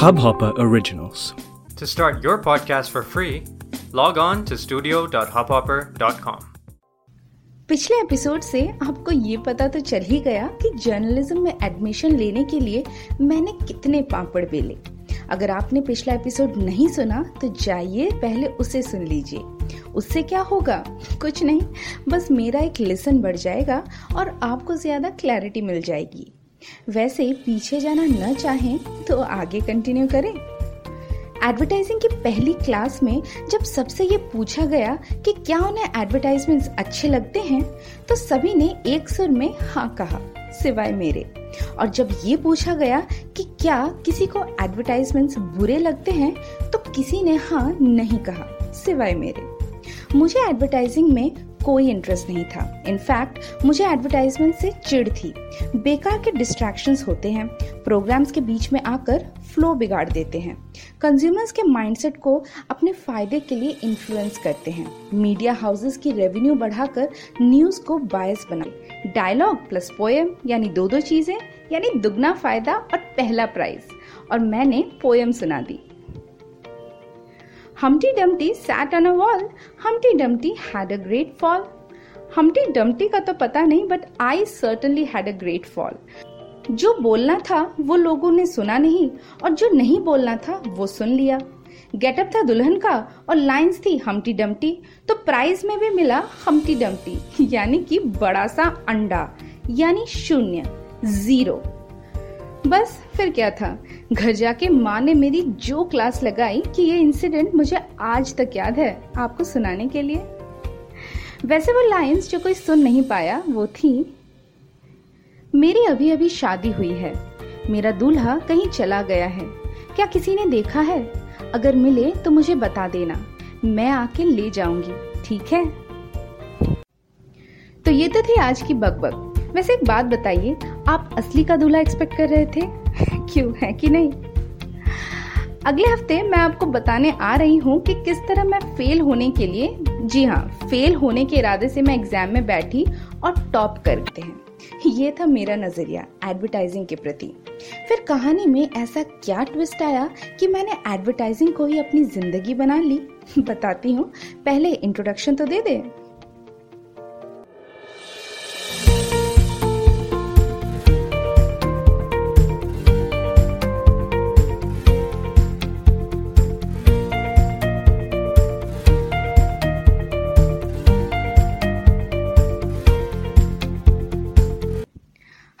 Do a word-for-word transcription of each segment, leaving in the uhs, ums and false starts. Hubhopper Originals. To start your podcast for free, log on to studio dot hubhopper dot com. पिछले episode से आपको ये पता तो चल ही गया कि जर्नलिज्म में एडमिशन लेने के लिए मैंने कितने पापड़ बेले। अगर आपने पिछला एपिसोड नहीं सुना तो जाइए पहले उसे सुन लीजिए। उससे क्या होगा? कुछ नहीं, बस मेरा एक लेसन बढ़ जाएगा और आपको ज्यादा क्लैरिटी मिल जाएगी। वैसे पीछे जाना न चाहें तो आगे कंटिन्यू करें। एडवर्टाइजिंग की पहली क्लास में जब सबसे ये पूछा गया कि क्या उन्हें एडवर्टाइजमेंट्स अच्छे लगते हैं, तो सभी ने एक सुर में हाँ कहा, सिवाय मेरे। और जब ये पूछा गया कि क्या किसी को एडवर्टाइजमेंट्स बुरे लगते हैं, तो किसी ने हाँ नहीं कहा, सिवाय मेरे। मुझे एडवर्टाइजिंग में कोई इंटरेस्ट नहीं था। इनफैक्ट मुझे एडवर्टाइजमेंट से चिढ़ थी। बेकार के डिस्ट्रैक्शंस होते हैं, प्रोग्राम्स के बीच में आकर फ्लो बिगाड़ देते हैं, कंज्यूमर्स के माइंडसेट को अपने फायदे के लिए इन्फ्लुएंस करते हैं, मीडिया हाउसेस की रेवेन्यू बढ़ाकर न्यूज को बायस बनाए, डायलॉग प्लस पोएम यानी दो दो चीजें, यानी दुगना फायदा और पहला प्राइज। और मैंने पोएम सुना दी। Humpty Dumpty sat on a wall. Humpty Dumpty had a great fall. Humpty Dumpty का तो पता नहीं, but I certainly had a great fall. जो बोलना था वो लोगों ने सुना नहीं, और जो नहीं बोलना था वो सुन लिया। गेटअप था दुल्हन का और लाइंस थी Humpty Dumpty, तो प्राइज में भी मिला Humpty Dumpty, यानी कि बड़ा सा अंडा, यानी शून्य, जीरो। बस फिर क्या था, घर जाके माँ ने मेरी जो क्लास लगाई कि ये इंसिडेंट मुझे आज तक याद है आपको सुनाने के लिए। वैसे वो लाइंस जो कोई सुन नहीं पाया वो थी, मेरी अभी अभी शादी हुई है, मेरा दूल्हा कहीं चला गया है, क्या किसी ने देखा है? अगर मिले तो मुझे बता देना, मैं आके ले जाऊंगी, ठीक है? तो ये तो थी आज की बकबक। वैसे एक बात बताइए, आप असली का दूल्हा एक्सपेक्ट कर रहे थे? क्यों, है कि नहीं? अगले हफ्ते मैं आपको बताने आ रही हूँ कि किस तरह मैं फेल होने के लिए, जी हाँ, फेल होने के इरादे से मैं एग्जाम में बैठी और टॉप करते हैं। ये था मेरा नजरिया एडवर्टाइजिंग के प्रति। फिर कहानी में ऐसा क्या ट्विस्ट आया कि मैंने एडवर्टाइजिंग को ही अपनी जिंदगी बना ली, बताती हूँ। पहले इंट्रोडक्शन तो दे दे।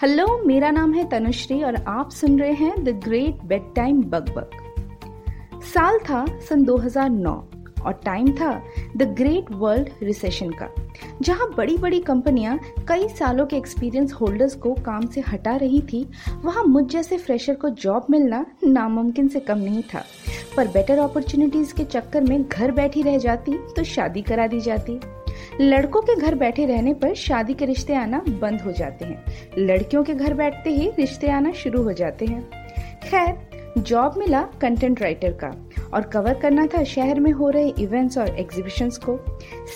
हेलो, मेरा नाम है तनुश्री और आप सुन रहे हैं the great bed time bug bug. साल था सन दो हज़ार नौ और टाइम था द ग्रेट वर्ल्ड रिसेशन का, जहां बड़ी बड़ी कंपनियां कई सालों के एक्सपीरियंस होल्डर्स को काम से हटा रही थी, वहां मुझ जैसे फ्रेशर को जॉब मिलना नामुमकिन से कम नहीं था। पर बेटर अपॉर्चुनिटीज के चक्कर में घर बैठी रह जाती तो शादी करा दी जाती। लड़कों के घर बैठे रहने पर शादी के रिश्ते आना बंद हो जाते हैं, लड़कियों के घर बैठते ही रिश्ते आना शुरू हो जाते हैं। खैर, जॉब मिला कंटेंट राइटर का और कवर करना था शहर में हो रहे इवेंट्स और एग्जीबिशंस को।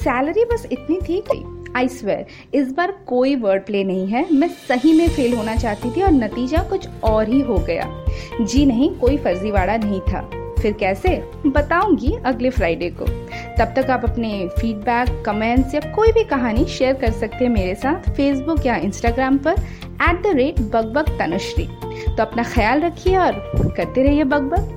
सैलरी बस इतनी थी कि आई स्वेयर इस बार कोई वर्ड प्ले नहीं है, मैं सही में फेल होना चाहती थी और नतीजा कुछ और ही हो गया। जी नहीं, कोई फर्जीवाड़ा नहीं था। फिर कैसे, बताऊंगी अगले फ्राइडे को। तब तक आप अपने फीडबैक, कमेंट्स या कोई भी कहानी शेयर कर सकते हैं मेरे साथ फेसबुक या इंस्टाग्राम पर एट द रेट बकबक तनुश्री। तो अपना ख्याल रखिए और करते रहिए बकबक।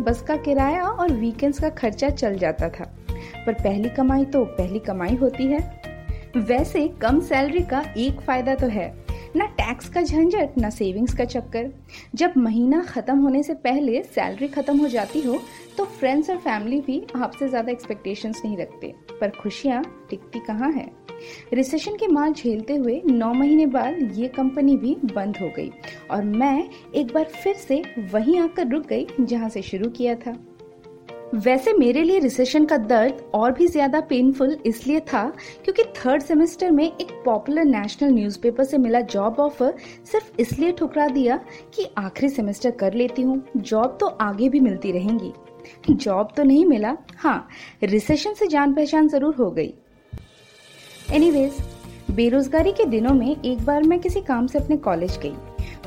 बस का किराया और वीकेंड्स का खर्चा चल जाता था, पर पहली कमाई तो पहली कमाई होती है। वैसे कम सैलरी का एक फायदा तो है, ना टैक्स का झंझट ना सेविंग्स का चक्कर। जब महीना ख़त्म होने से पहले सैलरी ख़त्म हो जाती हो तो फ्रेंड्स और फैमिली भी आपसे ज़्यादा एक्सपेक्टेशंस नहीं रखते, पर खुशियाँ टिकती कहाँ है। रिसेशन की मार झेलते हुए नौ महीने बाद ये कंपनी भी बंद हो गई और मैं एक बार फिर से वहीं आकर रुक गई जहाँ से शुरू किया था। वैसे मेरे लिए रिसेशन का दर्द और भी ज्यादा पेनफुल इसलिए था क्योंकि थर्ड सेमेस्टर में एक पॉपुलर नेशनल न्यूज़पेपर से मिला जॉब ऑफर सिर्फ इसलिए ठुकरा दिया कि आखिरी सेमेस्टर कर लेती हूँ, जॉब तो आगे भी मिलती रहेंगी। जॉब तो नहीं मिला, हाँ रिसेशन से जान पहचान जरूर हो गई। एनीवेज, बेरोजगारी के दिनों में एक बार मैं किसी काम से अपने कॉलेज गई।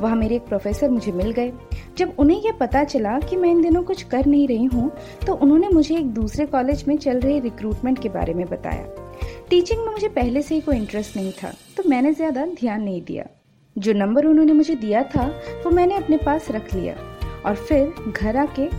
वहाँ मेरे एक प्रोफेसर मुझे मिल गए। जब उन्हें यह पता चला कि मैं इन दिनों कुछ कर नहीं रही हूँ तो उन्होंने मुझे एक दूसरे कॉलेज में चल रहे रिक्रूटमेंट के बारे में बताया। टीचिंग में मुझे पहले से ही कोई इंटरेस्ट नहीं था तो मैंने ज़्यादा ध्यान नहीं दिया। जो नंबर उन्होंने मुझे दिया था वो मैंने अपने पास रख लिया और फिर घर आके